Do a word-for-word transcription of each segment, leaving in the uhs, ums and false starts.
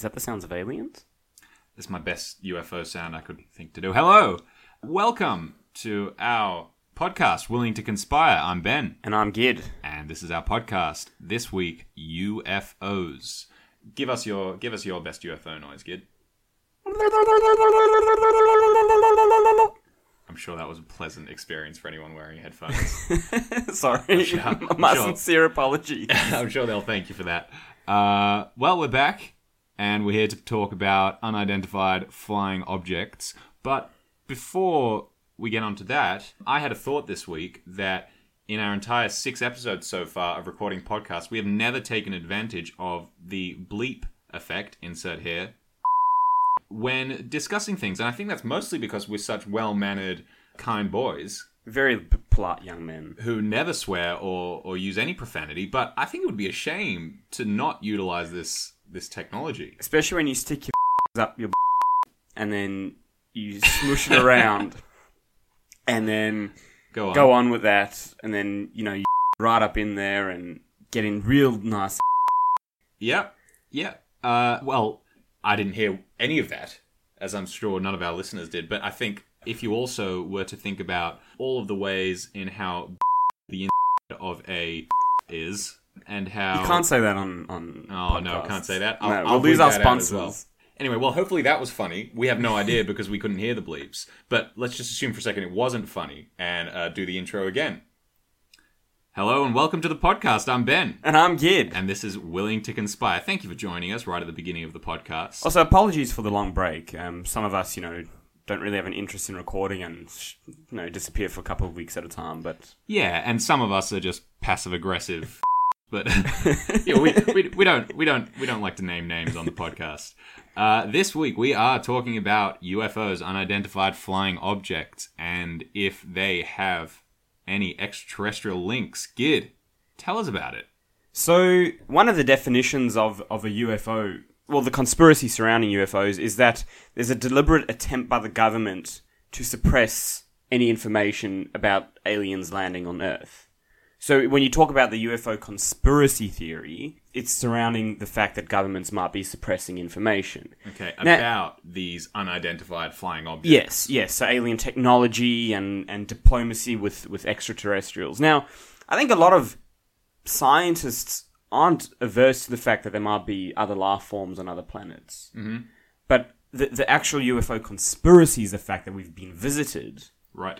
Is that the sounds of aliens? It's my best U F O sound I could think to do. Hello! Welcome to our podcast, Willing to Conspire. I'm Ben. And I'm Gid. And this is our podcast. This week, U F Os. Give us your give us your best U F O noise, Gid. I'm sure that was a pleasant experience for anyone wearing headphones. Sorry. I'm sure, I'm My sure. sincere apologies. I'm sure they'll thank you for that. Uh, well, we're back, and we're here to talk about unidentified flying objects. But before we get onto that, I had a thought this week that in our entire six episodes so far of recording podcasts, we have never taken advantage of the bleep effect, insert here, when discussing things. And I think that's mostly because we're such well-mannered, kind boys. Very p- polite young men. Who never swear or, or use any profanity. But I think it would be a shame to not utilize this this technology. Especially when you stick your up your and then you smoosh it around. And then go on. go on with that. And then, you know, you right up in there and get in real nice. Yep. Yep. Uh, well... I didn't hear any of that, as I'm sure none of our listeners did. But I think if you also were to think about all of the ways in how the inside of a is and how... You can't say that on... on oh, podcasts. No, I can't say that. I'll, no, I'll we'll lose our sponsors. Well. Anyway, well, hopefully that was funny. We have no idea because we couldn't hear the bleeps. But let's just assume for a second it wasn't funny and uh, do the intro again. Hello and welcome to the podcast. I'm Ben. And I'm Gid. And this is Willing to Conspire. Thank you for joining us right at the beginning of the podcast. Also, apologies for the long break. Um, some of us, you know, don't really have an interest in recording and, you know, disappear for a couple of weeks at a time, but... Yeah, and some of us are just passive-aggressive, but yeah, we, we, we, don't, we, don't, we don't like to name names on the podcast. Uh, this week, we are talking about U F Os, unidentified flying objects, and if they have... any extraterrestrial links. Gid, tell us about it. So, one of the definitions of, of a U F O, well, the conspiracy surrounding U F Os, is that there's a deliberate attempt by the government to suppress any information about aliens landing on Earth. So, when you talk about the U F O conspiracy theory, it's surrounding the fact that governments might be suppressing information. Okay, now, about these unidentified flying objects. Yes, yes. So, alien technology and, and diplomacy with, with extraterrestrials. Now, I think a lot of scientists aren't averse to the fact that there might be other life forms on other planets. Mm-hmm. But the, the actual U F O conspiracy is the fact that we've been visited. Right.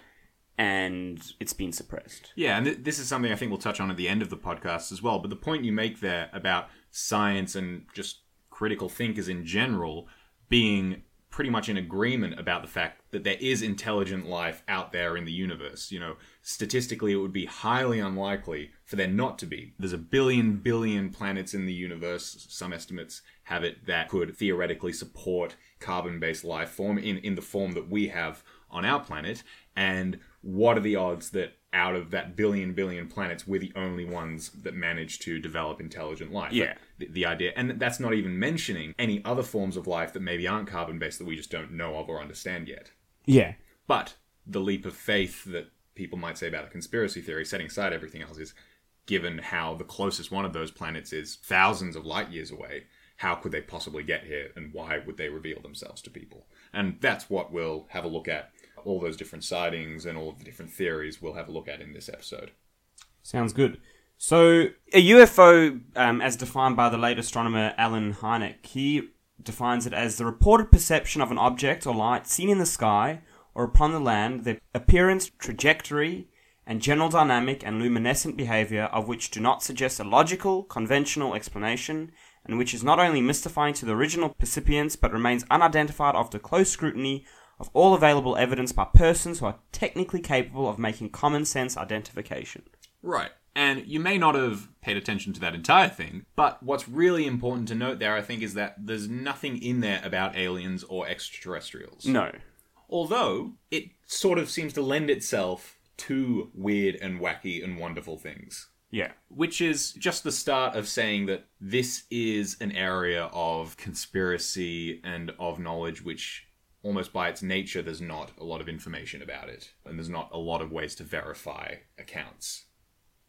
And it's been suppressed. Yeah, and th- this is something I think we'll touch on at the end of the podcast as well. But the point you make there about science and just critical thinkers in general being pretty much in agreement about the fact that there is intelligent life out there in the universe. You know, statistically, it would be highly unlikely for there not to be. There's a billion, billion planets in the universe. Some estimates have it that could theoretically support carbon-based life form in, in the form that we have on our planet. And... what are the odds that out of that billion, billion planets, we're the only ones that manage to develop intelligent life? Yeah. Like the, the idea, and that's not even mentioning any other forms of life that maybe aren't carbon-based that we just don't know of or understand yet. Yeah. But the leap of faith that people might say about a conspiracy theory, setting aside everything else, is given how the closest one of those planets is thousands of light years away, how could they possibly get here and why would they reveal themselves to people? And that's what we'll have a look at. All those different sightings and all of the different theories we'll have a look at in this episode. Sounds good. So, a U F O, um, as defined by the late astronomer Alan Hynek, he defines it as the reported perception of an object or light seen in the sky or upon the land, their appearance, trajectory, and general dynamic and luminescent behavior of which do not suggest a logical, conventional explanation, and which is not only mystifying to the original percipients but remains unidentified after close scrutiny of all available evidence by persons who are technically capable of making common sense identification. Right. And you may not have paid attention to that entire thing, but what's really important to note there, I think, is that there's nothing in there about aliens or extraterrestrials. No. Although, it sort of seems to lend itself to weird and wacky and wonderful things. Yeah. Which is just the start of saying that this is an area of conspiracy and of knowledge which... almost by its nature, there's not a lot of information about it. And there's not a lot of ways to verify accounts.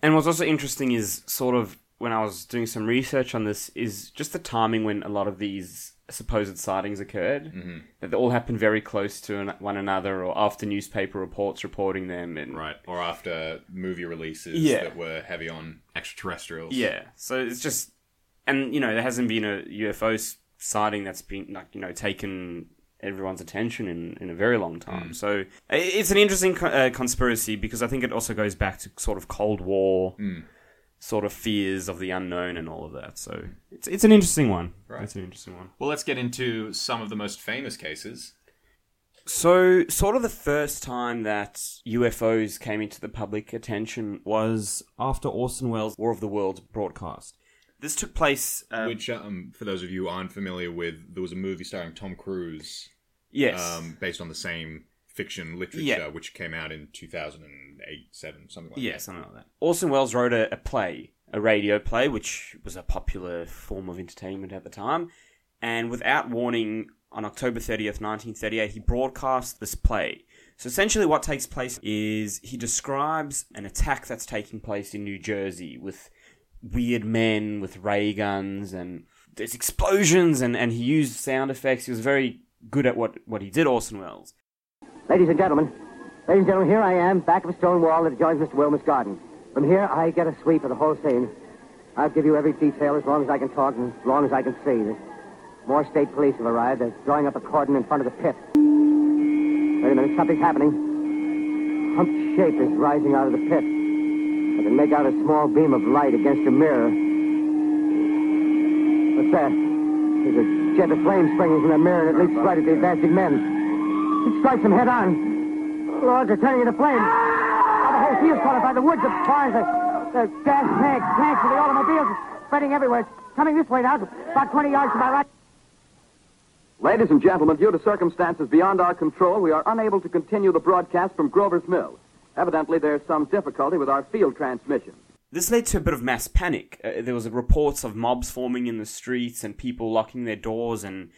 And what's also interesting is sort of when I was doing some research on this is just the timing when a lot of these supposed sightings occurred, mm-hmm. that they all happened very close to one another, or after newspaper reports reporting them, and right, or after movie releases yeah. that were heavy on extraterrestrials. Yeah, so it's just, and you know, there hasn't been a U F O sighting that's been like you know taken everyone's attention in, in a very long time. Mm. So it's an interesting co- uh, conspiracy because I think it also goes back to sort of Cold War. Mm. Sort of fears of the unknown and all of that. So it's it's an interesting one. Right. It's an interesting one. Well, let's get into some of the most famous cases. So sort of the first time that U F Os came into the public attention was after Orson Welles' War of the Worlds broadcast. This took place... Um, Which, um, for those of you who aren't familiar with, there was a movie starring Tom Cruise. Yes. Um, based on the same... fiction literature, yeah. which came out in two thousand eight, seven, something like yeah, that. Yeah, something like that. Orson Welles wrote a, a play, a radio play, which was a popular form of entertainment at the time. And without warning, on October thirtieth, nineteen thirty-eight, he broadcast this play. So essentially what takes place is he describes an attack that's taking place in New Jersey with weird men with ray guns, and there's explosions, and, and he used sound effects. He was very good at what, what he did, Orson Welles. Ladies and gentlemen, ladies and gentlemen, here I am, back of a stone wall that adjoins Mister Wilmot's garden. From here, I get a sweep of the whole scene. I'll give you every detail as long as I can talk and as long as I can see. There's more state police have arrived. They're drawing up a cordon in front of the pit. Wait a minute, something's happening. A humped shape is rising out of the pit. I can make out a small beam of light against a mirror. What's that? There's a jet of flame springing from the mirror and it leaps right at the advancing men. It strikes them head on. Lord, they're turning into flames. Now the whole field's caught up by the woods, the fires, the, the gas tanks, tanks of the automobiles, spreading everywhere. Coming this way now, about twenty yards to my right. Ladies and gentlemen, due to circumstances beyond our control, we are unable to continue the broadcast from Grover's Mill. Evidently, there's some difficulty with our field transmission. This led to a bit of mass panic. Uh, there was reports of mobs forming in the streets and people locking their doors and...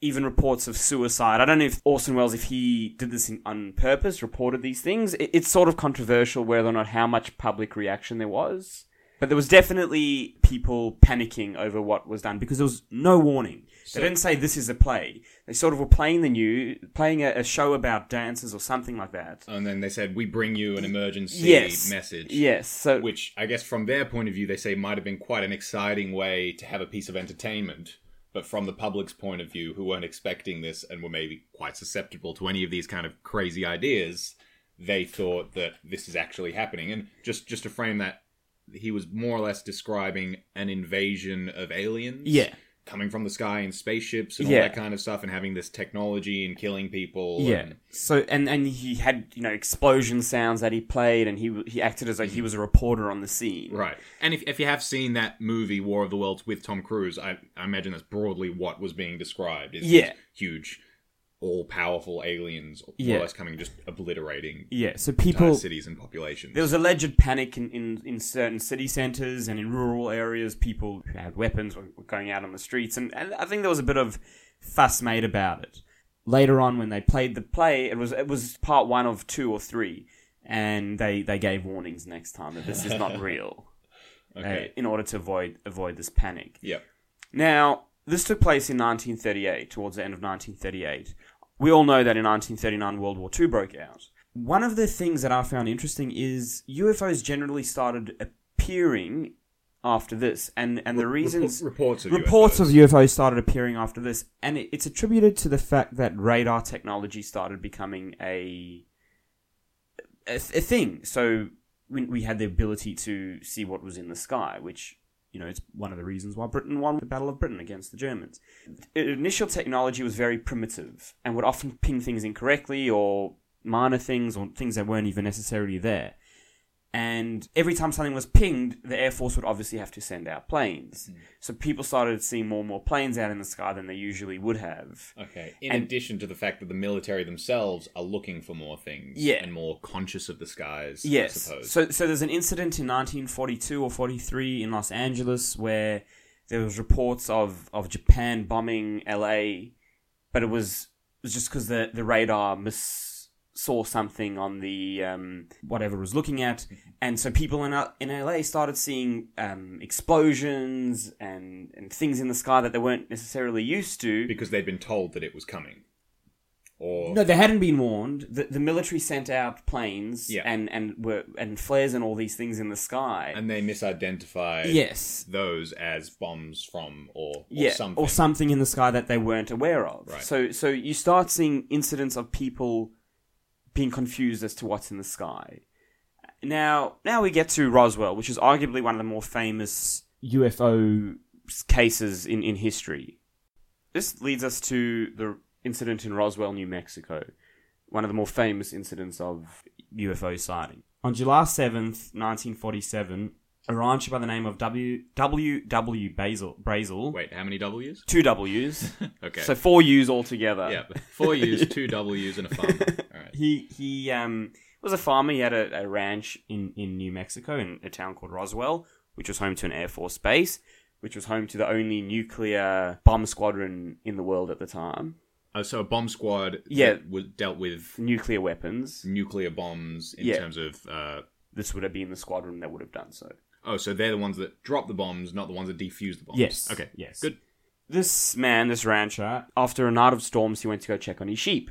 even reports of suicide. I don't know if Orson Welles, if he did this on purpose, reported these things. It's sort of controversial whether or not how much public reaction there was. But there was definitely people panicking over what was done because there was no warning. So, they didn't say this is a play. They sort of were playing the new, playing a, a show about dances or something like that. And then they said, we bring you an emergency yes, message. Yes. So, which I guess from their point of view, they say might have been quite an exciting way to have a piece of entertainment. But from the public's point of view, who weren't expecting this and were maybe quite susceptible to any of these kind of crazy ideas, they thought that this is actually happening. And just, just to frame that, he was more or less describing an invasion of aliens. Yeah. Coming from the sky in spaceships and all yeah. that kind of stuff and having this technology and killing people. Yeah. And... So, and, and he had, you know, explosion sounds that he played and he he acted as though he was a reporter on the scene. Right. And if if you have seen that movie, War of the Worlds, with Tom Cruise, I, I imagine that's broadly what was being described. Is yeah. huge, all-powerful aliens more yeah. or less coming just obliterating yeah. so people, entire cities and populations. There was alleged panic in, in, in certain city centres and in rural areas. People who had weapons were, were going out on the streets. And, and I think there was a bit of fuss made about it. Later on, when they played the play, it was it was part one of two or three. And they, they gave warnings next time that this is not real. Okay. Uh, in order to avoid avoid this panic. Yep. Now... this took place in nineteen thirty-eight, towards the end of nineteen thirty-eight. We all know that in nineteen thirty-nine, World War Two broke out. One of the things that I found interesting is U F Os generally started appearing after this, and, and the reasons... Reports of U F Os. Reports of U F Os started appearing after this, and it's attributed to the fact that radar technology started becoming a, a, a thing. So we, we had the ability to see what was in the sky, which... you know, it's one of the reasons why Britain won the Battle of Britain against the Germans. Initial technology was very primitive and would often ping things incorrectly or minor things or things that weren't even necessarily there. And every time something was pinged, the Air Force would obviously have to send out planes. Mm. So people started seeing more and more planes out in the sky than they usually would have. Okay. In and, addition to the fact that the military themselves are looking for more things yeah. and more conscious of the skies, yes. I suppose. So, so there's an incident in nineteen forty-two or forty-three in Los Angeles where there was reports of, of Japan bombing L A, but it was, it was just because the, the radar mis... saw something on the um, whatever it was looking at, and so people in in L A started seeing um, explosions and, and things in the sky that they weren't necessarily used to because they'd been told that it was coming. Or... No, they hadn't been warned. The, the military sent out planes yeah. and and were and flares and all these things in the sky, and they misidentified yes. those as bombs from or, or yeah, something or something in the sky that they weren't aware of. Right. So so you start seeing incidents of people being confused as to what's in the sky. Now, now we get to Roswell, which is arguably one of the more famous U F O cases in, in history. This leads us to the incident in Roswell, New Mexico, one of the more famous incidents of U F O sighting. On July seventh, nineteen forty-seven, a rancher by the name of W. W. W. Brazel, Brazel. Wait, how many W's? Two W's. Okay. So four U's altogether. Yeah, four U's, two W's, and a farmer. All right. He he um was a farmer. He had a, a ranch in, in New Mexico in a town called Roswell, which was home to an Air Force base, which was home to the only nuclear bomb squadron in the world at the time. Oh, so a bomb squad yeah. that dealt with... nuclear weapons. Nuclear bombs in yeah. terms of... Uh, this would have been the squadron that would have done so. Oh, so they're the ones that drop the bombs, not the ones that defuse the bombs. Yes. Okay, yes. Good. This man, this rancher, after a night of storms, he went to go check on his sheep.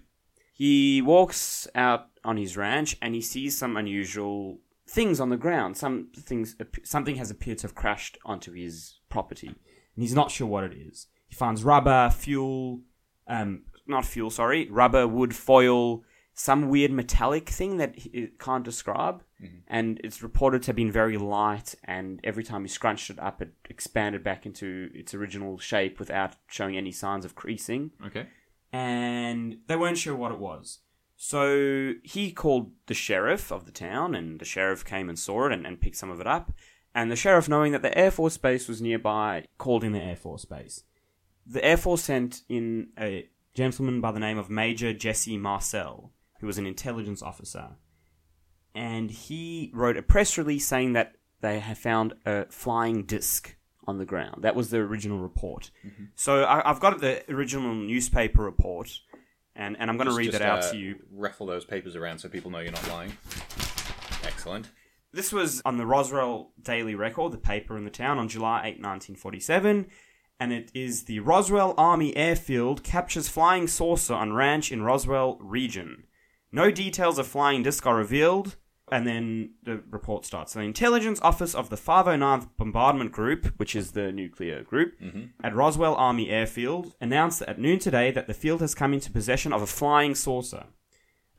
He walks out on his ranch and he sees some unusual things on the ground. Some things, something has appeared to have crashed onto his property. And he's not sure what it is. He finds rubber, fuel... Um, Not fuel, sorry. Rubber, wood, foil, some weird metallic thing that he can't describe. Mm-hmm. And it's reported to have been very light, and every time he scrunched it up, it expanded back into its original shape without showing any signs of creasing. Okay. And they weren't sure what it was. So he called the sheriff of the town, and the sheriff came and saw it and, and picked some of it up. And the sheriff, knowing that the Air Force Base was nearby, called in the Air Force Base. The Air Force sent in a... gentleman by the name of Major Jesse Marcel, who was an intelligence officer. And he wrote a press release saying that they had found a flying disc on the ground. That was the original report. Mm-hmm. So I, I've got the original newspaper report, and, and I'm going to read just, that out uh, to you. Ruffle those papers around so people know you're not lying. Excellent. This was on the Roswell Daily Record, the paper in the town, on July eighth, nineteen forty-seven. And it is the Roswell Army Airfield captures flying saucer on ranch in Roswell region. No details of flying disc are revealed. And then the report starts. The intelligence office of the five oh ninth Bombardment Group, which is the nuclear group, mm-hmm. at Roswell Army Airfield, announced at noon today that the field has come into possession of a flying saucer.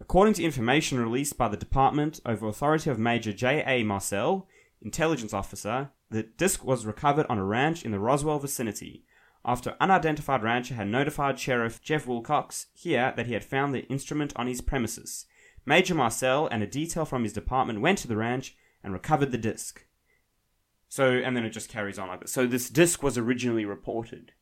According to information released by the department over authority of Major J A Marcel, intelligence officer, the disc was recovered on a ranch in the Roswell vicinity after unidentified rancher had notified Sheriff Jeff Wilcox here that he had found the instrument on his premises. Major Marcel and a detail from his department went to the ranch and recovered the disc. So, and then it just carries on like this. So this disc was originally reported.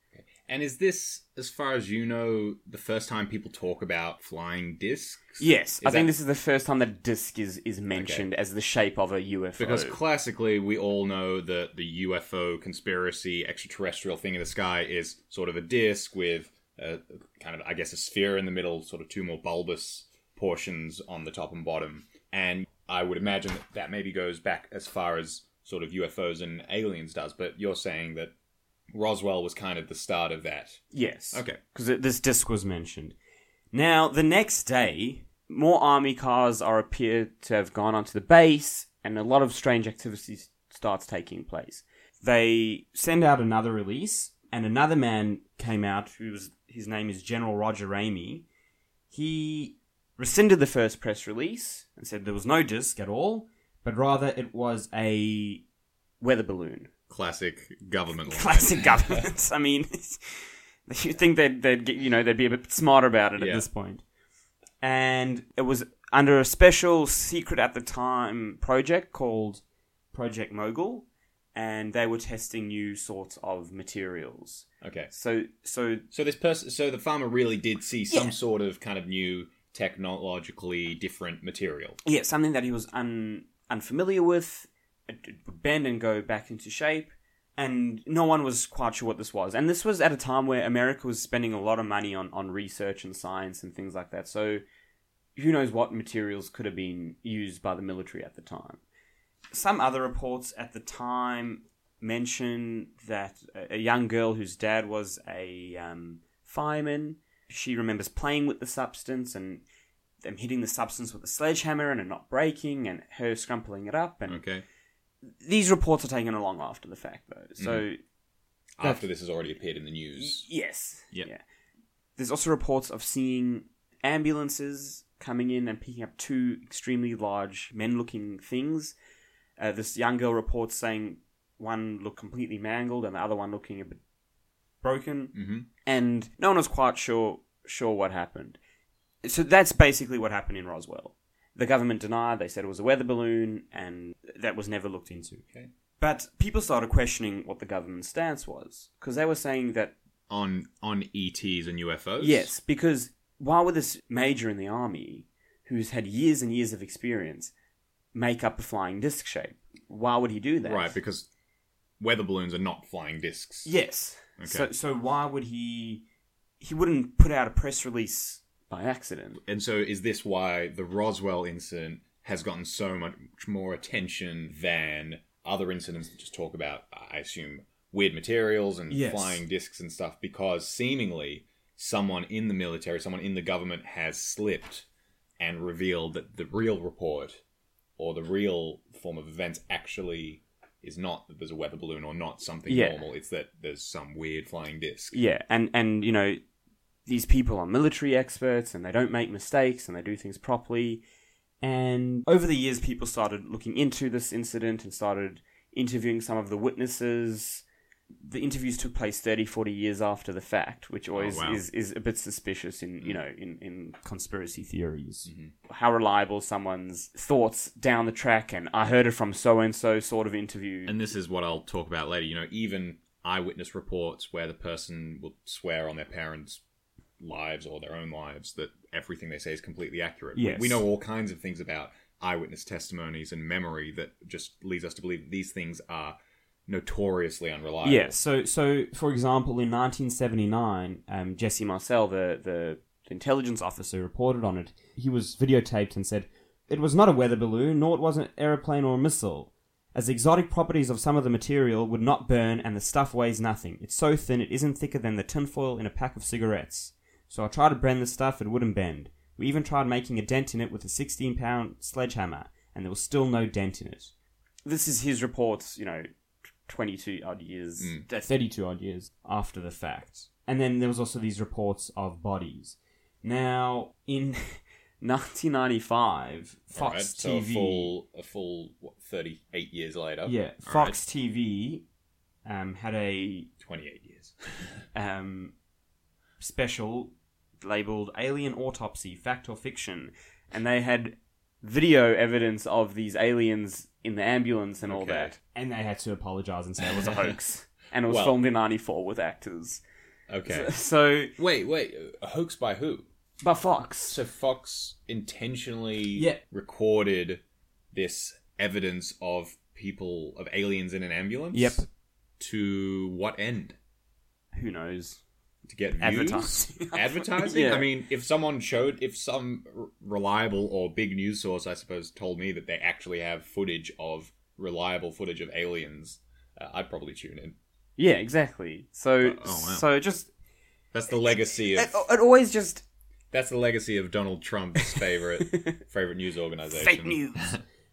And is this, as far as you know, the first time people talk about flying discs? Yes, is I that... think this is the first time that disc is, is mentioned okay. as the shape of a U F O. Because classically, we all know that the U F O conspiracy, extraterrestrial thing in the sky is sort of a disc with a, kind of, I guess, a sphere in the middle, sort of two more bulbous portions on the top and bottom. And I would imagine that that maybe goes back as far as sort of U F Os and aliens does, but you're saying that Roswell was kind of the start of that. Yes. Okay. Because this disc was mentioned. Now, the next day, more army cars are appeared to have gone onto the base, and a lot of strange activity starts taking place. They send out another release, and another man came out, who was, his name is General Roger Ramey. He rescinded the first press release and said there was no disc at all, but rather it was a weather balloon. Classic government line. Classic government. I mean, you'd think they'd, they'd get, you know, they'd be a bit smarter about it yeah. at this point. And it was under a special secret at the time project called Project Mogul, and they were testing new sorts of materials. Okay. So, so, so this person, so the farmer really did see yeah. some sort of kind of new, technologically different material. Yeah, something that he was un, unfamiliar with. It would bend and go back into shape, and no one was quite sure what this was. And this was at a time where America was spending a lot of money on, on research and science and things like that. So who knows what materials could have been used by the military at the time. Some other reports at the time mention that a young girl whose dad was a um, fireman, she remembers playing with the substance and them hitting the substance with a sledgehammer and it not breaking and her scrumpling it up. And okay. These reports are taken along after the fact, though. So mm-hmm. After this has already appeared in the news. Y- yes. Yep. Yeah. There's also reports of seeing ambulances coming in and picking up two extremely large men-looking things. Uh, this young girl reports saying one looked completely mangled and the other one looking a bit broken. Mm-hmm. And no one was quite sure sure what happened. So that's basically what happened in Roswell. The government denied, they said it was a weather balloon, and that was never looked into. Okay. But people started questioning what the government's stance was, because they were saying that... On on E Ts and U F Os? Yes, because why would this major in the army, who's had years and years of experience, make up a flying disc shape? Why would he do that? Right, because weather balloons are not flying discs. Yes. Okay. So, so why would he... He wouldn't put out a press release... by accident. And so is this why the Roswell incident has gotten so much more attention than other incidents that just talk about, I assume, weird materials and yes. flying discs and stuff? Because seemingly someone in the military, someone in the government has slipped and revealed that the real report or the real form of events actually is not that there's a weather balloon or not something yeah. normal. It's that there's some weird flying disc. Yeah, and, and you know... These people are military experts and they don't make mistakes and they do things properly. And over the years, people started looking into this incident and started interviewing some of the witnesses. The interviews took place thirty, forty years after the fact, which always oh, wow. is, is a bit suspicious in, you know, in, in conspiracy theories. Mm-hmm. How reliable someone's thoughts down the track and I heard it from so-and-so sort of interview. And this is what I'll talk about later. You know, even eyewitness reports where the person will swear on their parents' lives or their own lives that everything they say is completely accurate. Yes. We know all kinds of things about eyewitness testimonies and memory that just leads us to believe these things are notoriously unreliable. Yeah, so so for example, in nineteen seventy-nine, um, Jesse Marcel, the, the intelligence officer who reported on it, he was videotaped and said, "It was not a weather balloon, nor it was an aeroplane or a missile, as the exotic properties of some of the material would not burn and the stuff weighs nothing. It's so thin it isn't thicker than the tinfoil in a pack of cigarettes. So I tried to bend the stuff, it wouldn't bend. We even tried making a dent in it with a sixteen-pound sledgehammer, and there was still no dent in it." This is his reports, you know, twenty-two-odd years... Mm. thirty-two-odd years after the fact. And then there was also these reports of bodies. Now, in nineteen ninety-five, Fox right, so T V... So a full, a full what, thirty-eight years later? Yeah, All Fox right. T V um, had a... twenty-eight years. um, special... labelled Alien Autopsy, Fact or Fiction, and they had video evidence of these aliens in the ambulance and okay. all that. And they had to apologise and say it was a hoax. And it was well, filmed in ninety-four with actors. Okay. So, so... Wait, wait. A hoax by who? By Fox. So Fox intentionally yeah. recorded this evidence of people, of aliens in an ambulance? Yep. To what end? Who knows? To get Advertise. views? Advertising? Yeah. I mean, if someone showed, if some r- reliable or big news source, I suppose, told me that they actually have footage of, reliable footage of aliens, uh, I'd probably tune in. Yeah, exactly. So, oh, oh, wow. so just... That's the legacy of... It, it always just... That's the legacy of Donald Trump's favourite favorite news organisation. Fake news.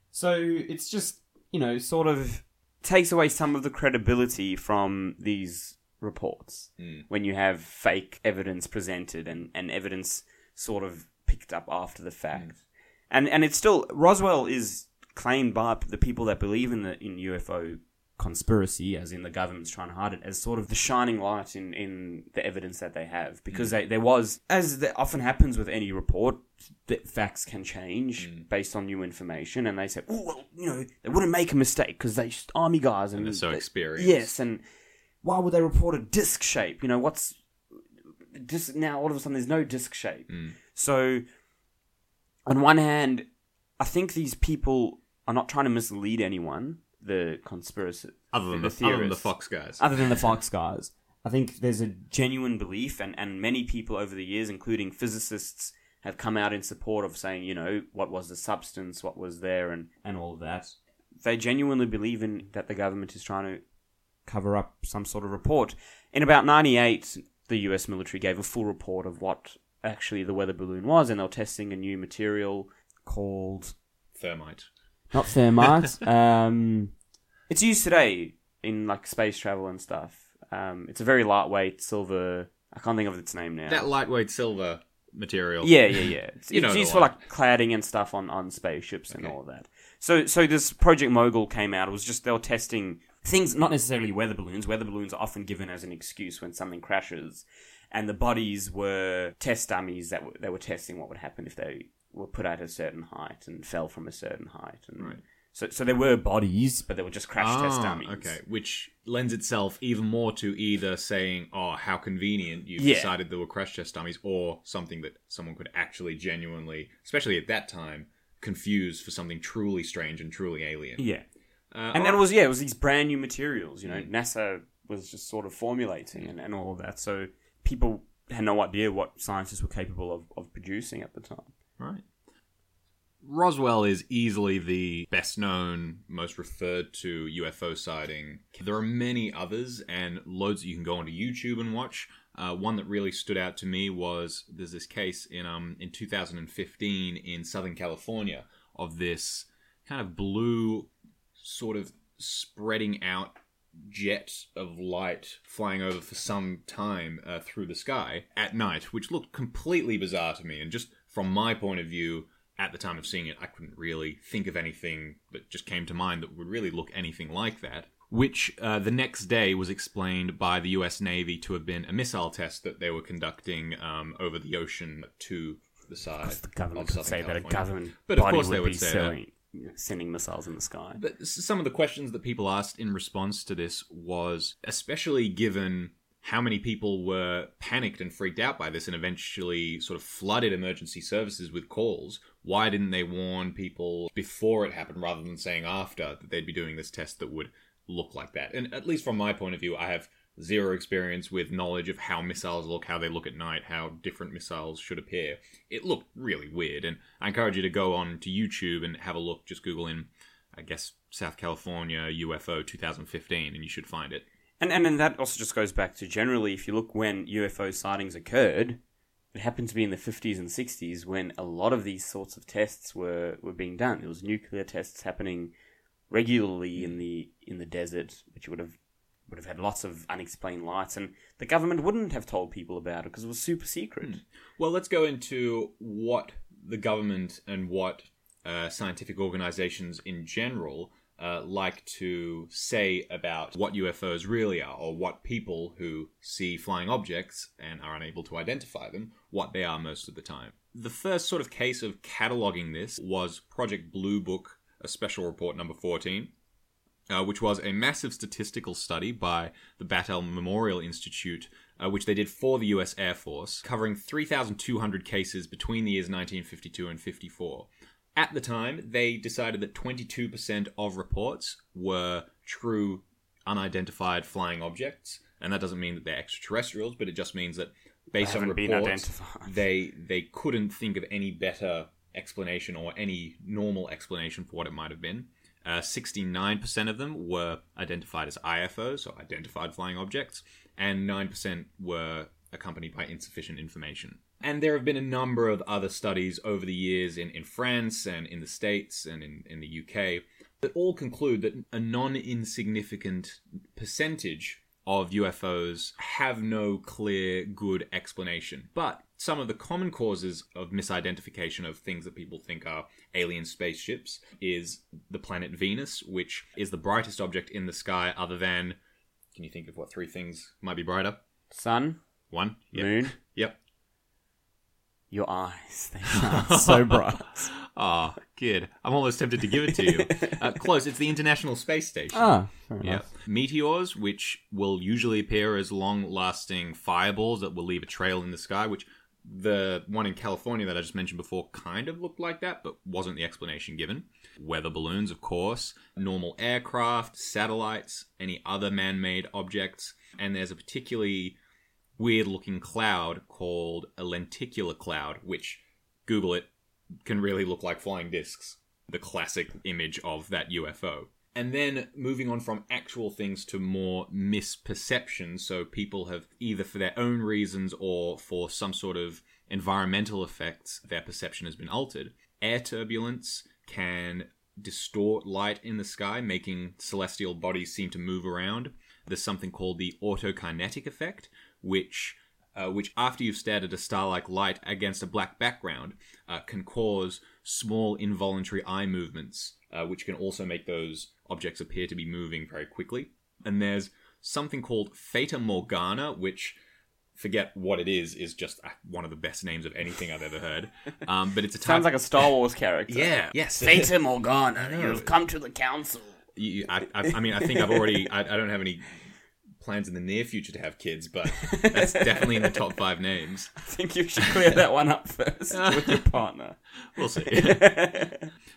So, it's just, you know, sort of takes away some of the credibility from these... reports mm. when you have fake evidence presented and, and evidence sort of picked up after the fact. Mm. And and it's still... Roswell is claimed by the people that believe in the in U F O conspiracy, as in the government's trying to hide it, as sort of the shining light in, in the evidence that they have. Because mm. they, there was... As that often happens with any report, that facts can change mm. based on new information. And they say, oh, well, you know, they wouldn't make a mistake because they're just army guys. And, and they're so they, experienced. Yes, and... Why would they report a disc shape? You know, what's... Disc, now, all of a sudden, there's no disc shape. Mm. So, on one hand, I think these people are not trying to mislead anyone, the conspiracy... Other than the, the other than the Fox guys. Other than the Fox guys. I think there's a genuine belief, and, and many people over the years, including physicists have come out in support of saying, you know, what was the substance, what was there, and, and all of that. They genuinely believe in that the government is trying to cover up some sort of report. In about ninety-eight, the U S military gave a full report of what actually the weather balloon was, and they were testing a new material called... Thermite. Not thermite. um, it's used today in, like, space travel and stuff. Um, it's a very lightweight silver... I can't think of its name now. That lightweight silver material. Yeah, yeah, yeah. It's, you it's know used for, like, cladding and stuff on, on spaceships and okay. all of that. So so this Project Mogul came out. It was just they were testing things, not necessarily weather balloons. Weather balloons are often given as an excuse when something crashes. And the bodies were test dummies that were, they were testing what would happen if they were put at a certain height and fell from a certain height. And right. So so there were bodies, but they were just crash ah, test dummies. Okay, which lends itself even more to either saying, oh, how convenient you've yeah. decided there were crash test dummies, or something that someone could actually genuinely, especially at that time, confuse for something truly strange and truly alien. Yeah. Uh, and that right. was, yeah, it was these brand new materials, you know, mm. NASA was just sort of formulating mm. and, and all of that. So people had no idea what scientists were capable of, of producing at the time. Right. Roswell is easily the best-known, most referred-to U F O sighting. There are many others and loads that you can go onto YouTube and watch. Uh, one that really stood out to me was there's this case in um in two thousand fifteen in Southern California of this kind of blue sort of spreading out jet of light flying over for some time uh, through the sky at night, which looked completely bizarre to me. And just from my point of view... At the time of seeing it, I couldn't really think of anything that just came to mind that would really look anything like that, which uh, the next day was explained by the U S Navy to have been a missile test that they were conducting um, over the ocean to the side the government of could say California. That a government but of body course would they would be say selling, that. Sending missiles in the sky. But some of the questions that people asked in response to this was, especially given... how many people were panicked and freaked out by this and eventually sort of flooded emergency services with calls. Why didn't they warn people before it happened rather than saying after that they'd be doing this test that would look like that? And at least from my point of view, I have zero experience with knowledge of how missiles look, how they look at night, how different missiles should appear. It looked really weird. And I encourage you to go on to YouTube and have a look. Just Google in, I guess, South California U F O two thousand fifteen and you should find it. And, and and that also just goes back to generally, if you look when U F O sightings occurred, it happened to be in the fifties and sixties when a lot of these sorts of tests were, were being done. There was nuclear tests happening regularly in the in the desert, which would have would have had lots of unexplained lights, and the government wouldn't have told people about it because it was super secret. Hmm. Well, let's go into what the government and what uh, scientific organizations in general... Uh, like to say about what U F Os really are, or what people who see flying objects and are unable to identify them, what they are most of the time. The first sort of case of cataloguing this was Project Blue Book, a special report number fourteen, uh, which was a massive statistical study by the Battelle Memorial Institute, uh, which they did for the U S Air Force, covering three thousand two hundred cases between the years nineteen fifty-two and fifty-four. At the time, they decided that twenty-two percent of reports were true unidentified flying objects. And that doesn't mean that they're extraterrestrials, but it just means that based on reports, they, they couldn't think of any better explanation or any normal explanation for what it might have been. Uh, sixty-nine percent of them were identified as I F Os, so identified flying objects, and nine percent were accompanied by insufficient information. And there have been a number of other studies over the years in, in France and in the States and in, in the U K that all conclude that a non-insignificant percentage of U F Os have no clear, good explanation. But some of the common causes of misidentification of things that people think are alien spaceships is the planet Venus, which is the brightest object in the sky other than... Can you think of what three things might be brighter? Sun. One. Yep. Moon. Yep. Your eyes, they shine so bright. Oh, good. I'm almost tempted to give it to you. Uh, close, it's the International Space Station. Ah, fair yeah. enough. Meteors, which will usually appear as long-lasting fireballs that will leave a trail in the sky, which the one in California that I just mentioned before kind of looked like that, but wasn't the explanation given. Weather balloons, of course. Normal aircraft, satellites, any other man-made objects. And there's a particularly... weird looking cloud called a lenticular cloud, which Google it, can really look like flying discs. The classic image of that U F O. And then moving on from actual things to more misperceptions. So people have, either for their own reasons or for some sort of environmental effects, their perception has been altered. Air turbulence can distort light in the sky, making celestial bodies seem to move around. There's something called the autokinetic effect, which... Uh, which after you've stared at a star-like light against a black background uh, can cause small involuntary eye movements, uh, which can also make those objects appear to be moving very quickly. And there's something called Fata Morgana, which, forget what it is, is just one of the best names of anything I've ever heard. Um, but it's a type... Sounds like a Star Wars character. Yeah. Yes. Fata Morgana, you've come to the council. You, I, I, I mean, I think I've already... I, I don't have any... plans in the near future to have kids, but that's definitely in the top five names. I think you should clear that one up first with your partner. We'll see.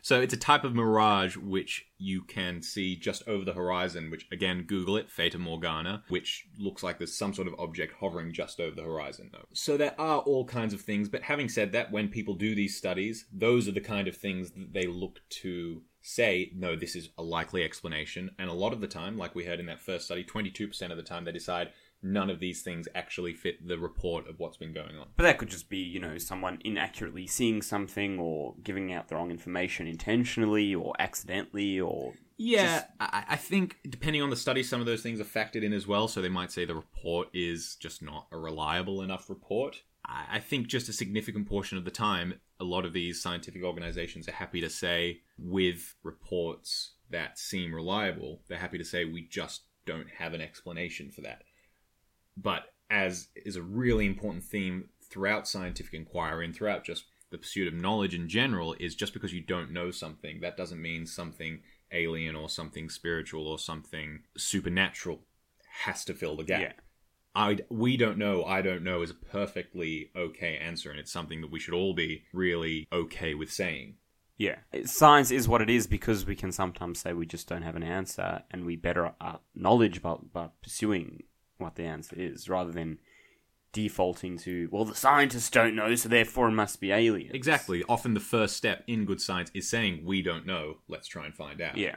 So it's a type of mirage which you can see just over the horizon, which, again, Google it, Fata Morgana, which looks like there's some sort of object hovering just over the horizon, though. So there are all kinds of things, but having said that, when people do these studies, those are the kind of things that they look to say, no, this is a likely explanation. And a lot of the time, like we heard in that first study, twenty-two percent of the time they decide none of these things actually fit the report of what's been going on. But that could just be, you know, someone inaccurately seeing something or giving out the wrong information intentionally or accidentally or... Yeah, just... I-, I think depending on the study, some of those things are factored in as well. So they might say the report is just not a reliable enough report. I, I think just a significant portion of the time, a lot of these scientific organizations are happy to say with reports that seem reliable, they're happy to say we just don't have an explanation for that. But as is a really important theme throughout scientific inquiry and throughout just the pursuit of knowledge in general is just because you don't know something, that doesn't mean something alien or something spiritual or something supernatural has to fill the gap. Yeah. I, we don't know, I don't know is a perfectly okay answer, and it's something that we should all be really okay with saying. Yeah. Science is what it is because we can sometimes say we just don't have an answer, and we better our knowledge about, by pursuing what the answer is, rather than defaulting to, well, the scientists don't know, so therefore it must be aliens. Exactly. Often the first step in good science is saying, we don't know, let's try and find out. Yeah.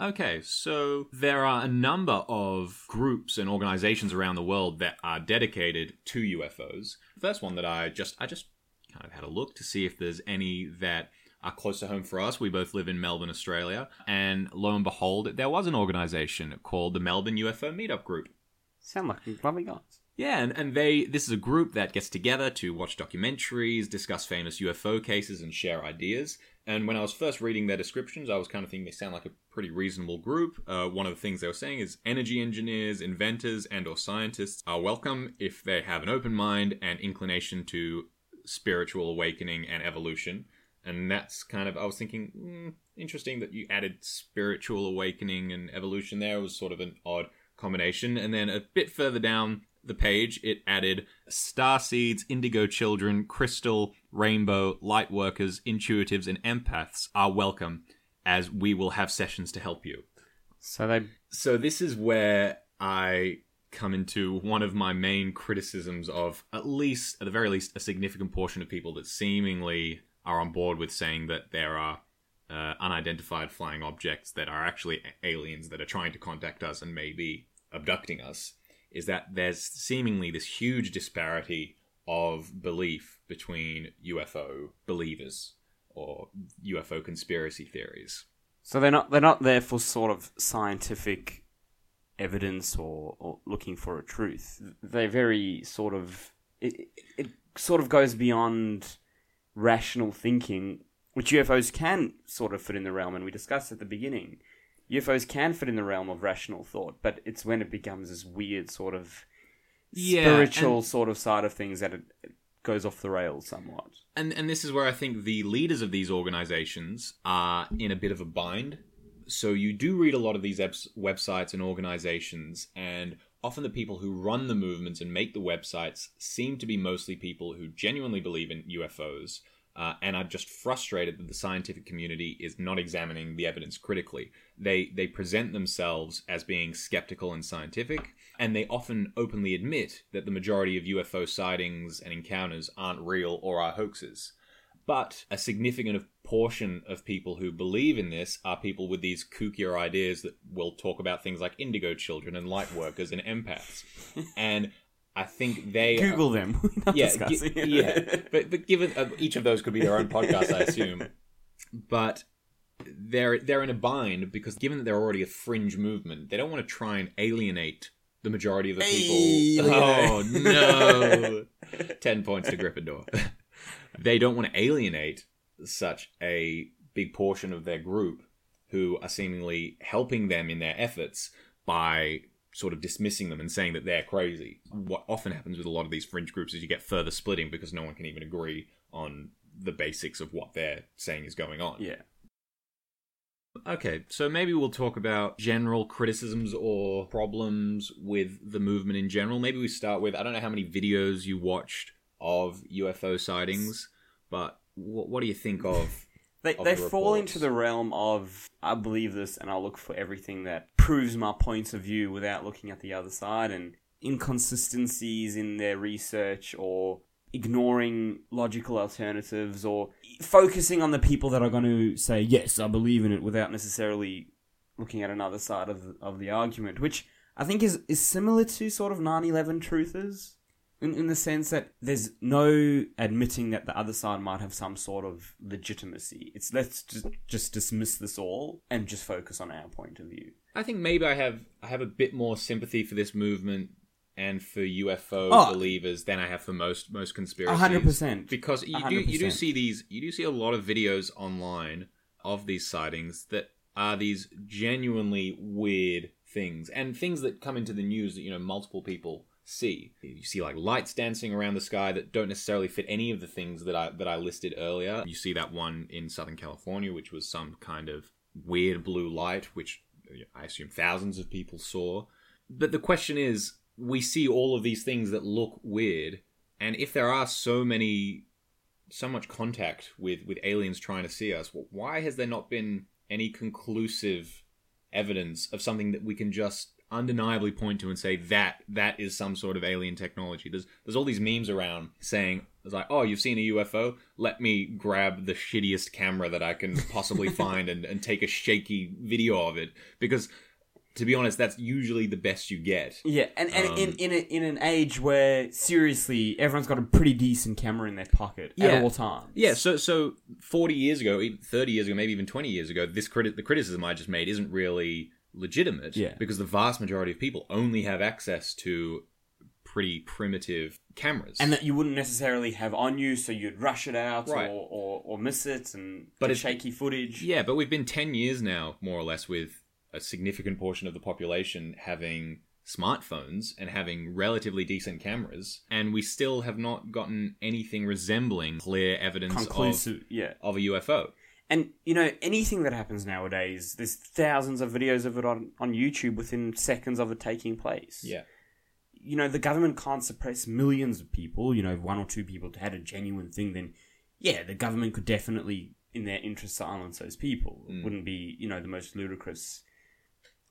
Okay, so there are a number of groups and organizations around the world that are dedicated to U F Os. The first one that I just I just kind of had a look to see if there's any that are close to home for us. We both live in Melbourne, Australia. And lo and behold, there was an organization called the Melbourne U F O Meetup Group. Sound like you've probably got. Yeah, and, and they this is a group that gets together to watch documentaries, discuss famous U F O cases, and share ideas. And when I was first reading their descriptions, I was kind of thinking they sound like a pretty reasonable group. Uh, one of the things they were saying is energy engineers, inventors, and or scientists are welcome if they have an open mind and inclination to spiritual awakening and evolution. And that's kind of, I was thinking, mm, interesting that you added spiritual awakening and evolution there. It was sort of an odd combination. And then a bit further down the page, it added star seeds, indigo children, crystal, rainbow, light workers, intuitives, and empaths are welcome, as we will have sessions to help you. So they. So this is where I come into one of my main criticisms of at least, at the very least, a significant portion of people that seemingly are on board with saying that there are uh, unidentified flying objects that are actually aliens that are trying to contact us and maybe abducting us. Is that there's seemingly this huge disparity of belief between U F O believers or U F O conspiracy theories. So they're not they're not there for sort of scientific evidence or, or looking for a truth. They're very sort of it, it sort of goes beyond rational thinking, which U F Os can sort of fit in the realm, and we discussed at the beginning. U F Os can fit in the realm of rational thought, but it's when it becomes this weird sort of yeah, spiritual sort of side of things that it, it goes off the rails somewhat. And and this is where I think the leaders of these organizations are in a bit of a bind. So you do read a lot of these ebs- websites and organizations, and often the people who run the movements and make the websites seem to be mostly people who genuinely believe in U F Os, Uh, and I'm just frustrated that the scientific community is not examining the evidence critically. They they present themselves as being skeptical and scientific, and they often openly admit that the majority of U F O sightings and encounters aren't real or are hoaxes. But a significant portion of people who believe in this are people with these kookier ideas that will talk about things like indigo children and light workers and empaths. And I think they... Google are, them. We're not yeah, discussing gi- it. Yeah. But, but given uh, each of those could be their own podcast, I assume. But... They're they're in a bind because given that they're already a fringe movement, they don't want to try and alienate the majority of the people. Alienate. Oh, no. Ten points to Gryffindor. They don't want to alienate such a big portion of their group who are seemingly helping them in their efforts by sort of dismissing them and saying that they're crazy. What often happens with a lot of these fringe groups is you get further splitting because no one can even agree on the basics of what they're saying is going on. Yeah. Okay, so maybe we'll talk about general criticisms or problems with the movement in general. Maybe we start with, I don't know how many videos you watched of U F O sightings, but what, what do you think of They, of they the fall into the realm of, I believe this and I'll look for everything that proves my point of view without looking at the other side, and inconsistencies in their research or... ignoring logical alternatives or focusing on the people that are going to say, yes, I believe in it, without necessarily looking at another side of the, of the argument, which I think is, is similar to sort of nine eleven truthers in, in the sense that there's no admitting that the other side might have some sort of legitimacy. It's let's just, just dismiss this all and just focus on our point of view. I think maybe I have I have a bit more sympathy for this movement and for U F O oh, believers than I have for most most conspiracies. one hundred percent. Because you do you do see these you do see a lot of videos online of these sightings that are these genuinely weird things, and things that come into the news that, you know, multiple people see. You see like lights dancing around the sky that don't necessarily fit any of the things that I that I listed earlier. You see that one in Southern California, which was some kind of weird blue light, which I assume thousands of people saw. But the question is, we see all of these things that look weird, and if there are so many, so much contact with, with aliens trying to see us, well, why has there not been any conclusive evidence of something that we can just undeniably point to and say that that is some sort of alien technology? There's there's all these memes around saying, it's like, oh, you've seen a U F O? Let me grab the shittiest camera that I can possibly find and, and take a shaky video of it, because... to be honest, that's usually the best you get. Yeah, and, and um, in in, a, in an age where, seriously, everyone's got a pretty decent camera in their pocket yeah. at all times. Yeah, so so forty years ago, thirty years ago, maybe even twenty years ago, this criti- the criticism I just made isn't really legitimate yeah. because the vast majority of people only have access to pretty primitive cameras. And that you wouldn't necessarily have on you, so you'd rush it out right. or, or, or miss it and but it, shaky footage. Yeah, but we've been ten years now, more or less, with... a significant portion of the population having smartphones and having relatively decent cameras, and we still have not gotten anything resembling clear evidence of, yeah. of a U F O. And, you know, anything that happens nowadays, there's thousands of videos of it on, on YouTube within seconds of it taking place. Yeah. You know, the government can't suppress millions of people. You know, if one or two people had a genuine thing, then, yeah, the government could definitely, in their interest, silence those people. Mm. It wouldn't be, you know, the most ludicrous...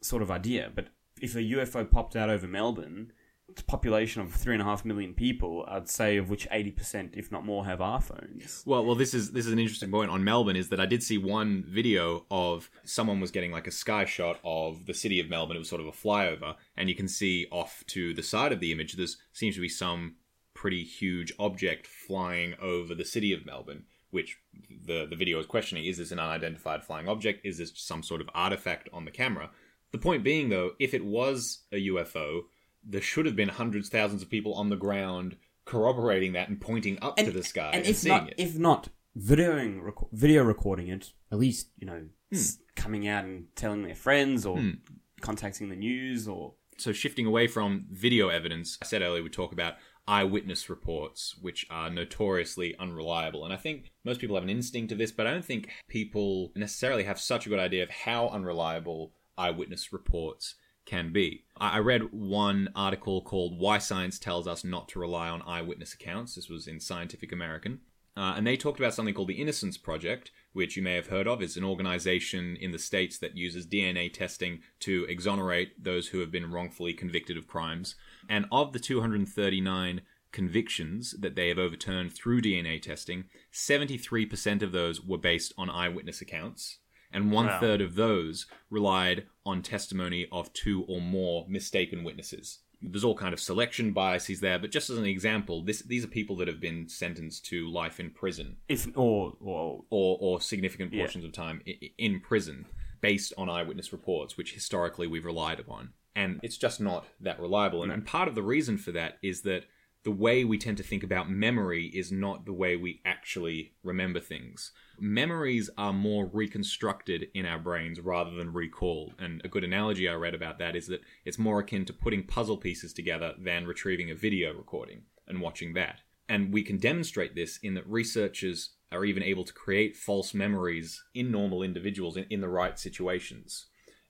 sort of idea. But if a U F O popped out over Melbourne, it's a population of three and a half million people, I'd say, of which eighty percent, if not more, have our phones. Well, well, this is this is an interesting point on Melbourne, is that I did see one video of someone was getting like a sky shot of the city of Melbourne. It was sort of a flyover, and you can see off to the side of the image, there seems to be some pretty huge object flying over the city of Melbourne, which the, the video is questioning, is this an unidentified flying object? Is this some sort of artifact on the camera? The point being, though, if it was a U F O, there should have been hundreds, thousands of people on the ground corroborating that and pointing up and, to the sky and, and, and seeing not, it. If not, videoing, rec- video recording it, at least, you know, mm. coming out and telling their friends or mm. contacting the news or... So shifting away from video evidence, I said earlier we talk about eyewitness reports, which are notoriously unreliable. And I think most people have an instinct of this, but I don't think people necessarily have such a good idea of how unreliable... eyewitness reports can be. I read one article called Why Science Tells Us Not to Rely on Eyewitness Accounts. This was in Scientific American. Uh, and they talked about something called the Innocence Project, which you may have heard of. It's an organization in the States that uses D N A testing to exonerate those who have been wrongfully convicted of crimes. And of the two hundred thirty-nine convictions that they have overturned through D N A testing, seventy-three percent of those were based on eyewitness accounts, and one wow. third of those relied on testimony of two or more mistaken witnesses. There's all kind of selection biases there, but just as an example, this, these are people that have been sentenced to life in prison. If, or, or, or, or significant portions yeah. of time in prison based on eyewitness reports, which historically we've relied upon. And it's just not that reliable. And, and part of the reason for that is that the way we tend to think about memory is not the way we actually remember things. Memories are more reconstructed in our brains rather than recalled. And a good analogy I read about that is that it's more akin to putting puzzle pieces together than retrieving a video recording and watching that. And we can demonstrate this in that researchers are even able to create false memories in normal individuals in, in the right situations.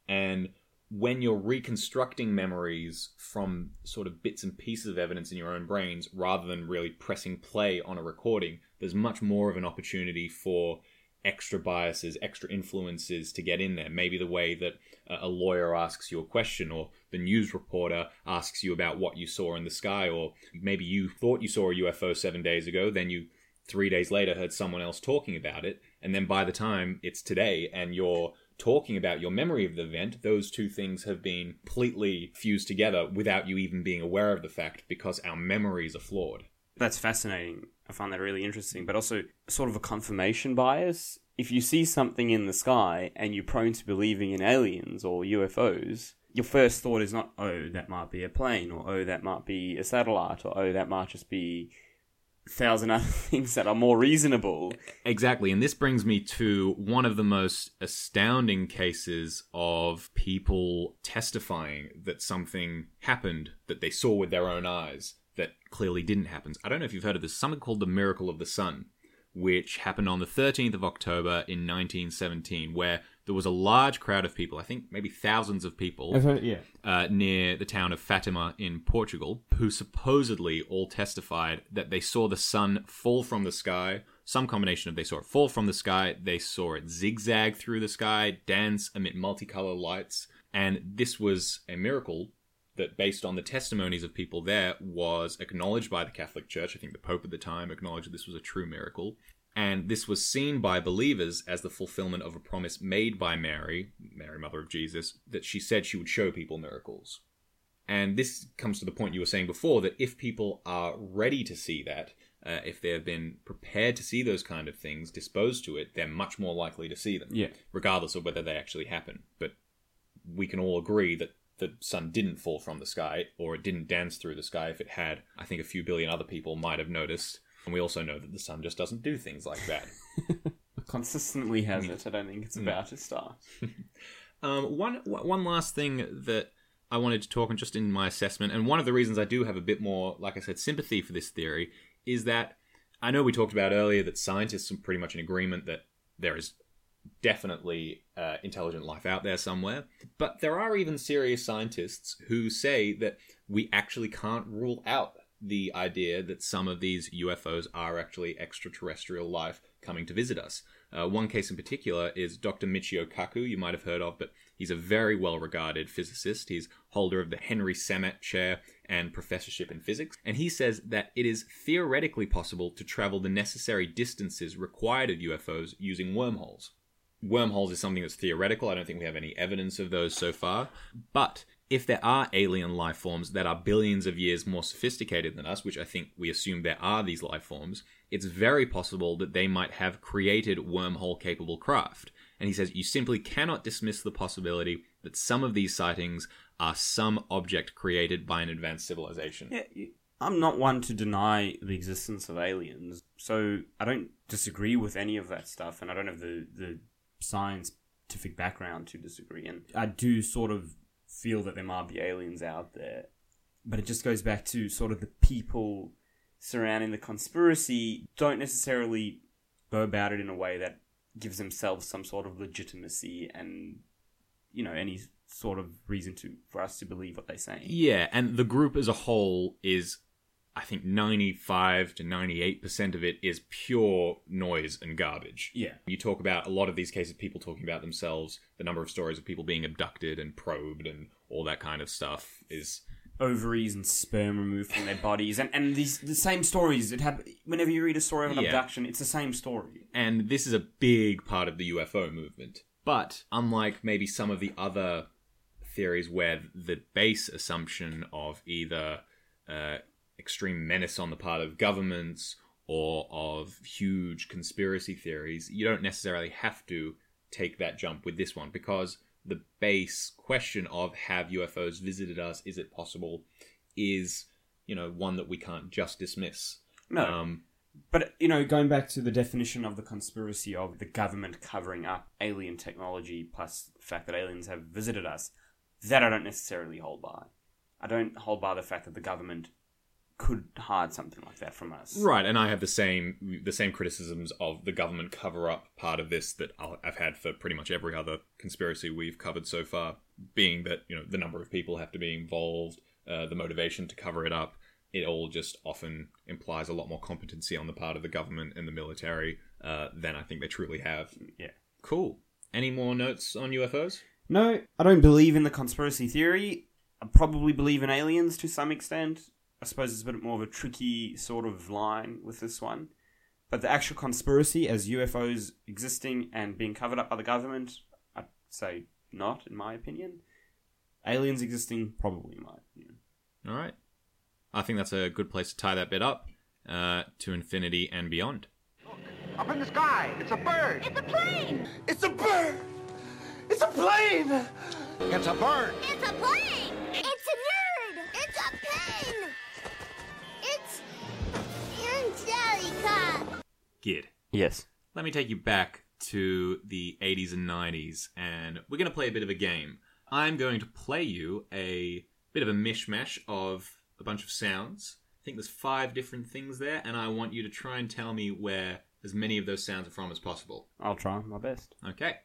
And when you're reconstructing memories from sort of bits and pieces of evidence in your own brains, rather than really pressing play on a recording, there's much more of an opportunity for extra biases, extra influences to get in there. Maybe the way that a lawyer asks you a question, or the news reporter asks you about what you saw in the sky, or maybe you thought you saw a U F O seven days ago, then you three days later heard someone else talking about it, and then by the time it's today and you're talking about your memory of the event, those two things have been completely fused together without you even being aware of the fact, because our memories are flawed. That's fascinating. I find that really interesting, but also sort of a confirmation bias. If you see something in the sky and you're prone to believing in aliens or U F Os, your first thought is not, oh, that might be a plane, or oh, that might be a satellite, or oh, that might just be thousand other things that are more reasonable. Exactly. And this brings me to one of the most astounding cases of people testifying that something happened that they saw with their own eyes that clearly didn't happen. I don't know if you've heard of this, something called the Miracle of the Sun, which happened on the thirteenth of October in nineteen seventeen, where there was a large crowd of people, I think maybe thousands of people, heard, yeah. uh, near the town of Fatima in Portugal, who supposedly all testified that they saw the sun fall from the sky, some combination of they saw it fall from the sky, they saw it zigzag through the sky, dance amid multicolored lights, and this was a miracle that, based on the testimonies of people there, was acknowledged by the Catholic Church. I think the Pope at the time acknowledged that this was a true miracle. And this was seen by believers as the fulfillment of a promise made by Mary, Mary, Mother of Jesus, that she said she would show people miracles. And this comes to the point you were saying before, that if people are ready to see that, uh, if they have been prepared to see those kind of things, disposed to it, they're much more likely to see them, yeah. regardless of whether they actually happen. But we can all agree that the sun didn't fall from the sky, or it didn't dance through the sky. If it had, I think a few billion other people might have noticed. And we also know that the sun just doesn't do things like that. Consistently has it. I don't think it's about a star. um, one one last thing that I wanted to talk on just in my assessment, and one of the reasons I do have a bit more, like I said, sympathy for this theory, is that I know we talked about earlier that scientists are pretty much in agreement that there is definitely uh, intelligent life out there somewhere. But there are even serious scientists who say that we actually can't rule out the idea that some of these U F Os are actually extraterrestrial life coming to visit us. Uh, one case in particular is Doctor Michio Kaku, you might have heard of, but he's a very well-regarded physicist. He's holder of the Henry Semat Chair and Professorship in Physics. And he says that it is theoretically possible to travel the necessary distances required of U F Os using wormholes. Wormholes is something that's theoretical. I don't think we have any evidence of those so far. But if there are alien life forms that are billions of years more sophisticated than us, which I think we assume there are these life forms, it's very possible that they might have created wormhole-capable craft. And he says you simply cannot dismiss the possibility that some of these sightings are some object created by an advanced civilization. Yeah, I'm not one to deny the existence of aliens, so I don't disagree with any of that stuff, and I don't have the, the scientific background to disagree. And I do sort of feel that there might be aliens out there, but it just goes back to sort of the people surrounding the conspiracy don't necessarily go about it in a way that gives themselves some sort of legitimacy and, you know, any sort of reason to for us to believe what they're saying. Yeah, and the group as a whole is, I think ninety-five to ninety-eight percent of it is pure noise and garbage. Yeah. You talk about a lot of these cases, people talking about themselves, the number of stories of people being abducted and probed and all that kind of stuff is ovaries and sperm removed from their bodies, and, and these the same stories. It hap- whenever you read a story of an yeah. abduction, it's the same story. And this is a big part of the U F O movement. But unlike maybe some of the other theories where the base assumption of either uh, extreme menace on the part of governments or of huge conspiracy theories, you don't necessarily have to take that jump with this one, because the base question of have U F Os visited us, is it possible, is, you know, one that we can't just dismiss. No. Um, but, you know, going back to the definition of the conspiracy of the government covering up alien technology plus the fact that aliens have visited us, that I don't necessarily hold by. I don't hold by the fact that the government could hide something like that from us. Right, and I have the same the same criticisms of the government cover-up part of this that I've had for pretty much every other conspiracy we've covered so far, being that, you know, the number of people have to be involved, uh, the motivation to cover it up. It all just often implies a lot more competency on the part of the government and the military uh, than I think they truly have. Yeah. Cool. Any more notes on U F Os? No, I don't believe in the conspiracy theory. I probably believe in aliens to some extent. I suppose it's a bit more of a tricky sort of line with this one. But the actual conspiracy as U F Os existing and being covered up by the government, I'd say not, in my opinion. Aliens existing, probably, in my opinion. All right. I think that's a good place to tie that bit up, uh, to infinity and beyond. Look, up in the sky, it's a bird. It's a plane. It's a bird. It's a plane. It's a bird. It's a plane. It's a nerd. It's a plane. Kid. Yes. Let me take you back to the eighties and nineties, and we're going to play a bit of a game. I'm going to play you a bit of a mishmash of a bunch of sounds. I think there's five different things there, and I want you to try and tell me where as many of those sounds are from as possible. I'll try my best. Okay.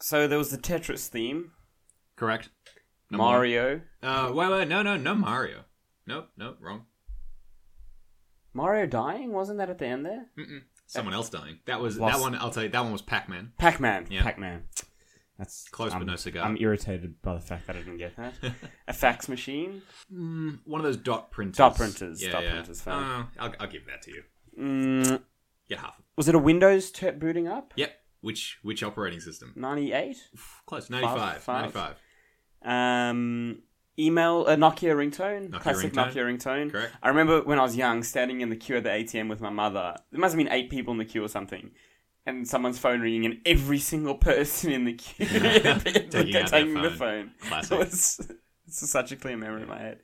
So there was the Tetris theme. Correct. No Mario. Mario. Uh, wait, wait, no, no, no Mario. Nope, nope, wrong. Mario dying? Wasn't that at the end there? Mm-mm. Someone that, else dying. That was, lost. That one, I'll tell you, that one was Pac-Man. Pac-Man, yeah. Pac-Man. That's close, um, but no cigar. I'm irritated by the fact that I didn't get that. A fax machine? Mm, one of those dot printers. Dot printers. Yeah, dot yeah. printers. Phone. Uh, I'll, I'll give that to you. Mm. Get half of it. Was it a Windows t- booting up? Yep. Which which operating system? ninety-eight? Close. ninety-five. Five, five. ninety-five. Um, email, a uh, Nokia ringtone. Nokia classic ringtone. Nokia ringtone. Correct. I remember when I was young, standing in the queue at the A T M with my mother. There must have been eight people in the queue or something. And someone's phone ringing and every single person in the queue taking, out taking phone. the phone. Classic. So it's, it's such a clear memory yeah. in my head.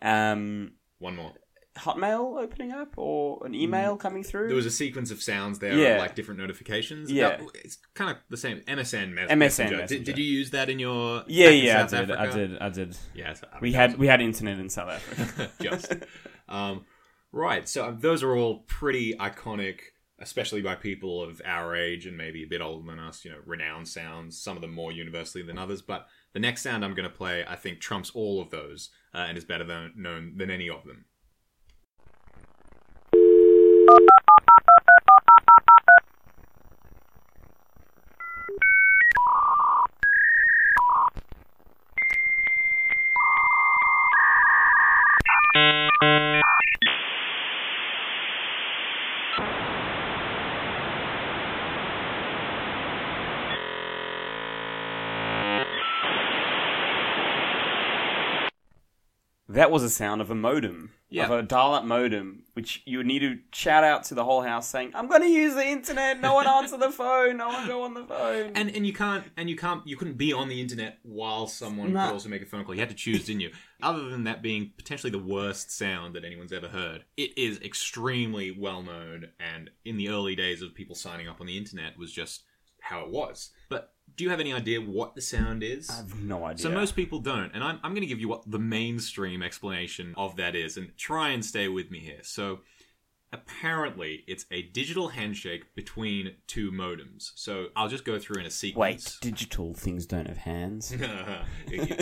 Um, One more. Hotmail opening up or an email coming through. There was a sequence of sounds there, yeah. like different notifications. Yeah, that, it's kind of the same. M S N mes- M S N Messenger. Messenger. Did, did you use that in your? Yeah, yeah, I did, I did. I did. Yeah, so we had we had internet in South Africa. Just um, right. So those are all pretty iconic, especially by people of our age and maybe a bit older than us. You know, renowned sounds. Some of them more universally than others, but the next sound I'm going to play, I think, trumps all of those uh, and is better than, known than any of them. That was a sound of a modem. yeah. of a dial-up modem, which you would need to shout out to the whole house saying, "I'm going to use the internet. No one answer the phone. No one go on the phone." And and you can't and you can't you couldn't be on the internet while someone no. could also make a phone call. You had to choose, didn't you? Other than that being potentially the worst sound that anyone's ever heard, it is extremely well known. And in the early days of people signing up on the internet, was just how it was. But do you have any idea what the sound is? I have no idea. So most people don't. And I'm, I'm going to give you what the mainstream explanation of that is. And try and stay with me here. So apparently it's a digital handshake between two modems. So I'll just go through in a sequence. Wait, digital things don't have hands?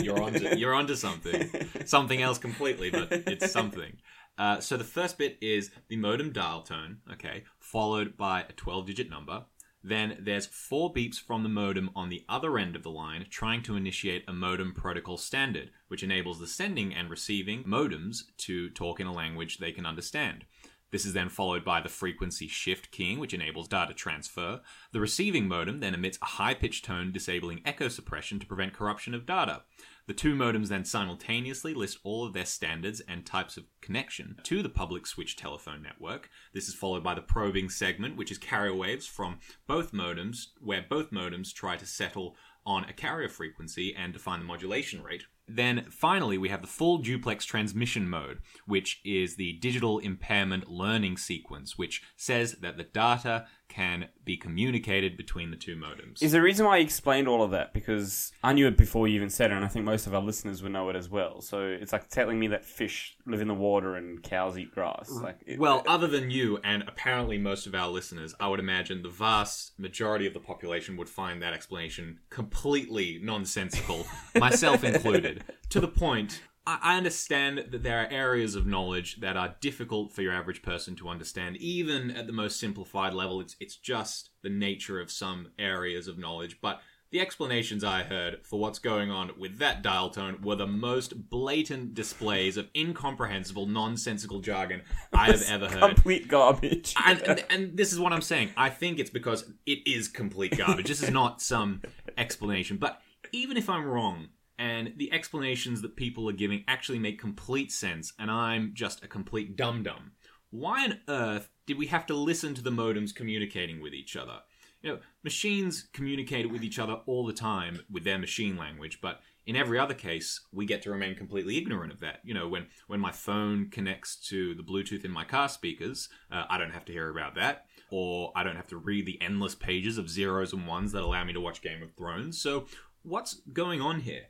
you're, onto, you're onto something. Something else completely, but it's something. Uh, so the first bit is the modem dial tone, okay, followed by a twelve-digit number. Then there's four beeps from the modem on the other end of the line trying to initiate a modem protocol standard, which enables the sending and receiving modems to talk in a language they can understand. This is then followed by the frequency shift keying, which enables data transfer. The receiving modem then emits a high-pitched tone, disabling echo suppression to prevent corruption of data. The two modems then simultaneously list all of their standards and types of connection to the public switch telephone network. This is followed by the probing segment, which is carrier waves from both modems, where both modems try to settle on a carrier frequency and define the modulation rate. Then finally, we have the full duplex transmission mode, which is the digital impairment learning sequence, which says that the data can be communicated between the two modems. Is the reason why you explained all of that? Because I knew it before you even said it, and I think most of our listeners would know it as well. So it's like telling me that fish live in the water and cows eat grass. Like it, well, it, other than you and apparently most of our listeners, I would imagine the vast majority of the population would find that explanation completely nonsensical, myself included. To the point, I understand that there are areas of knowledge that are difficult for your average person to understand, even at the most simplified level. It's it's just the nature of some areas of knowledge. But the explanations I heard for what's going on with that dial tone were the most blatant displays of incomprehensible, nonsensical jargon I have ever heard. Complete garbage. And, and, and this is what I'm saying. I think it's because it is complete garbage. This is not some explanation. But even if I'm wrong, and the explanations that people are giving actually make complete sense, and I'm just a complete dum-dum, why on earth did we have to listen to the modems communicating with each other? You know, machines communicate with each other all the time with their machine language, but in every other case, we get to remain completely ignorant of that. You know, when, when my phone connects to the Bluetooth in my car speakers, uh, I don't have to hear about that. Or I don't have to read the endless pages of zeros and ones that allow me to watch Game of Thrones. So what's going on here?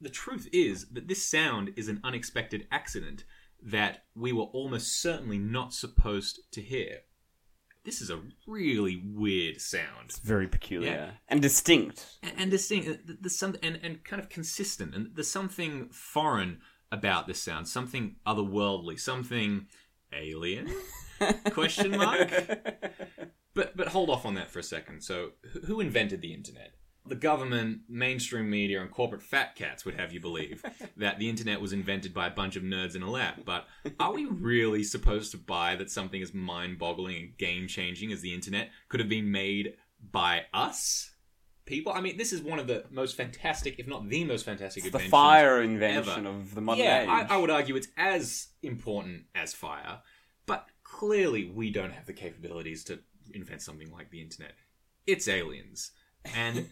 The truth is that this sound is an unexpected accident that we were almost certainly not supposed to hear. This is a really weird sound. It's very peculiar. Yeah. And distinct. And, and distinct. There's some, and, and kind of consistent. And there's something foreign about this sound. Something otherworldly. Something alien? Question mark? But, but hold off on that for a second. So who invented the internet? The government, mainstream media, and corporate fat cats would have you believe that the internet was invented by a bunch of nerds in a lab. But are we really supposed to buy that something as mind-boggling and game-changing as the internet could have been made by us? People? I mean, this is one of the most fantastic, if not the most fantastic invention. The fire invention ever. Of the modern yeah, age. Yeah, I, I would argue it's as important as fire. But clearly we don't have the capabilities to invent something like the internet. It's aliens. And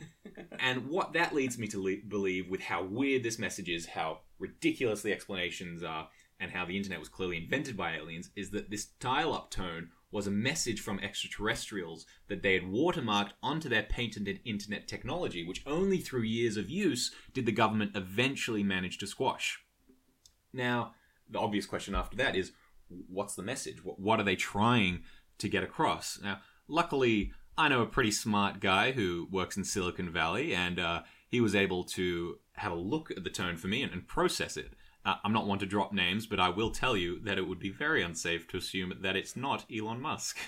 and what that leads me to le- believe with how weird this message is, how ridiculous the explanations are, and how the internet was clearly invented by aliens, is that this dial-up tone was a message from extraterrestrials that they had watermarked onto their patented internet technology, which only through years of use did the government eventually manage to squash. Now, the obvious question after that is, what's the message? What, what are they trying to get across? Now, luckily, I know a pretty smart guy who works in Silicon Valley, and uh, he was able to have a look at the tone for me and, and process it. Uh, I'm not one to drop names, but I will tell you that it would be very unsafe to assume that it's not Elon Musk.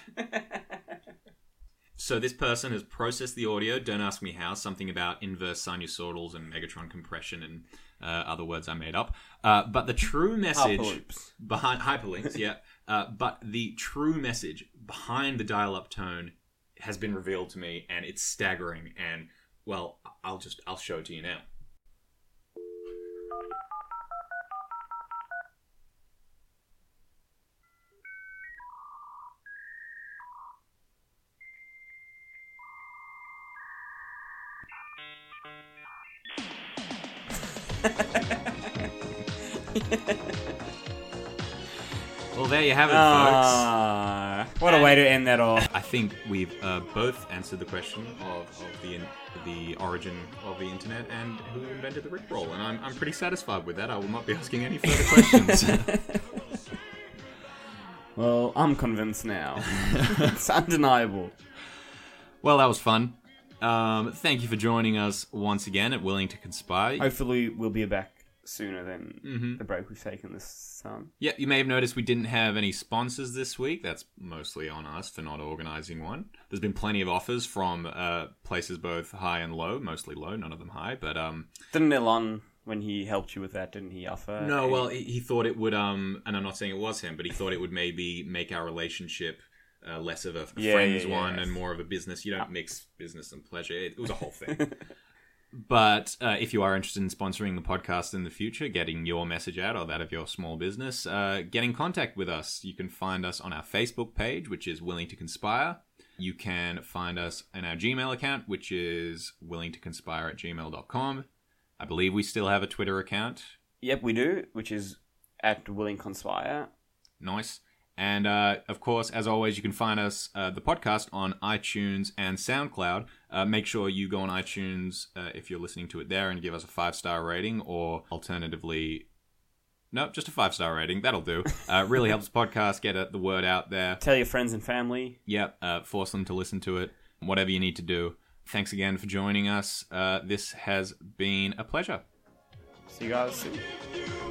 So this person has processed the audio, don't ask me how, something about inverse sinusoidals and Megatron compression and uh, other words I made up. Uh, but the true message... Hyperloops. Behind, hyperlinks, yeah. Uh, but the true message behind the dial-up tone has been revealed to me, and it's staggering, and, well, I'll just, I'll show it to you now. Well, there you have it, uh, folks. What and a way to end that all. I think we've uh, both answered the question of, of the the origin of the internet and who invented the Rickroll, and I'm, I'm pretty satisfied with that. I will not be asking any further questions. Well, I'm convinced now. It's undeniable. Well, that was fun. Um, thank you for joining us once again at Willing to Conspire. Hopefully we'll be back sooner than mm-hmm. the break we've taken this time. Yeah, you may have noticed we didn't have any sponsors this week. That's mostly on us for not organising one. There's been plenty of offers from uh, places both high and low, mostly low, none of them high, but... Um, didn't Elon, when he helped you with that, didn't he offer... No, a... well, he, he thought it would, um, and I'm not saying it was him, but he thought it would maybe make our relationship... Uh, less of a yeah, friends yeah, yeah, one yeah. and more of a business. You don't mix business and pleasure. It, it was a whole thing. But uh, if you are interested in sponsoring the podcast in the future, getting your message out or that of your small business, uh, get in contact with us. You can find us on our Facebook page, which is Willing to Conspire. You can find us in our Gmail account, which is willingtoconspire at gmail dot com. I believe we still have a Twitter account. Yep, we do, which is at Willing Conspire. Nice. And, uh, of course, as always, you can find us, uh, the podcast, on iTunes and SoundCloud. Uh, make sure you go on iTunes uh, if you're listening to it there and give us a five-star rating, or alternatively, no, just a five-star rating. That'll do. Uh, really helps the podcast get uh, the word out there. Tell your friends and family. Yep. Uh, force them to listen to it. Whatever you need to do. Thanks again for joining us. Uh, this has been a pleasure. See you guys soon.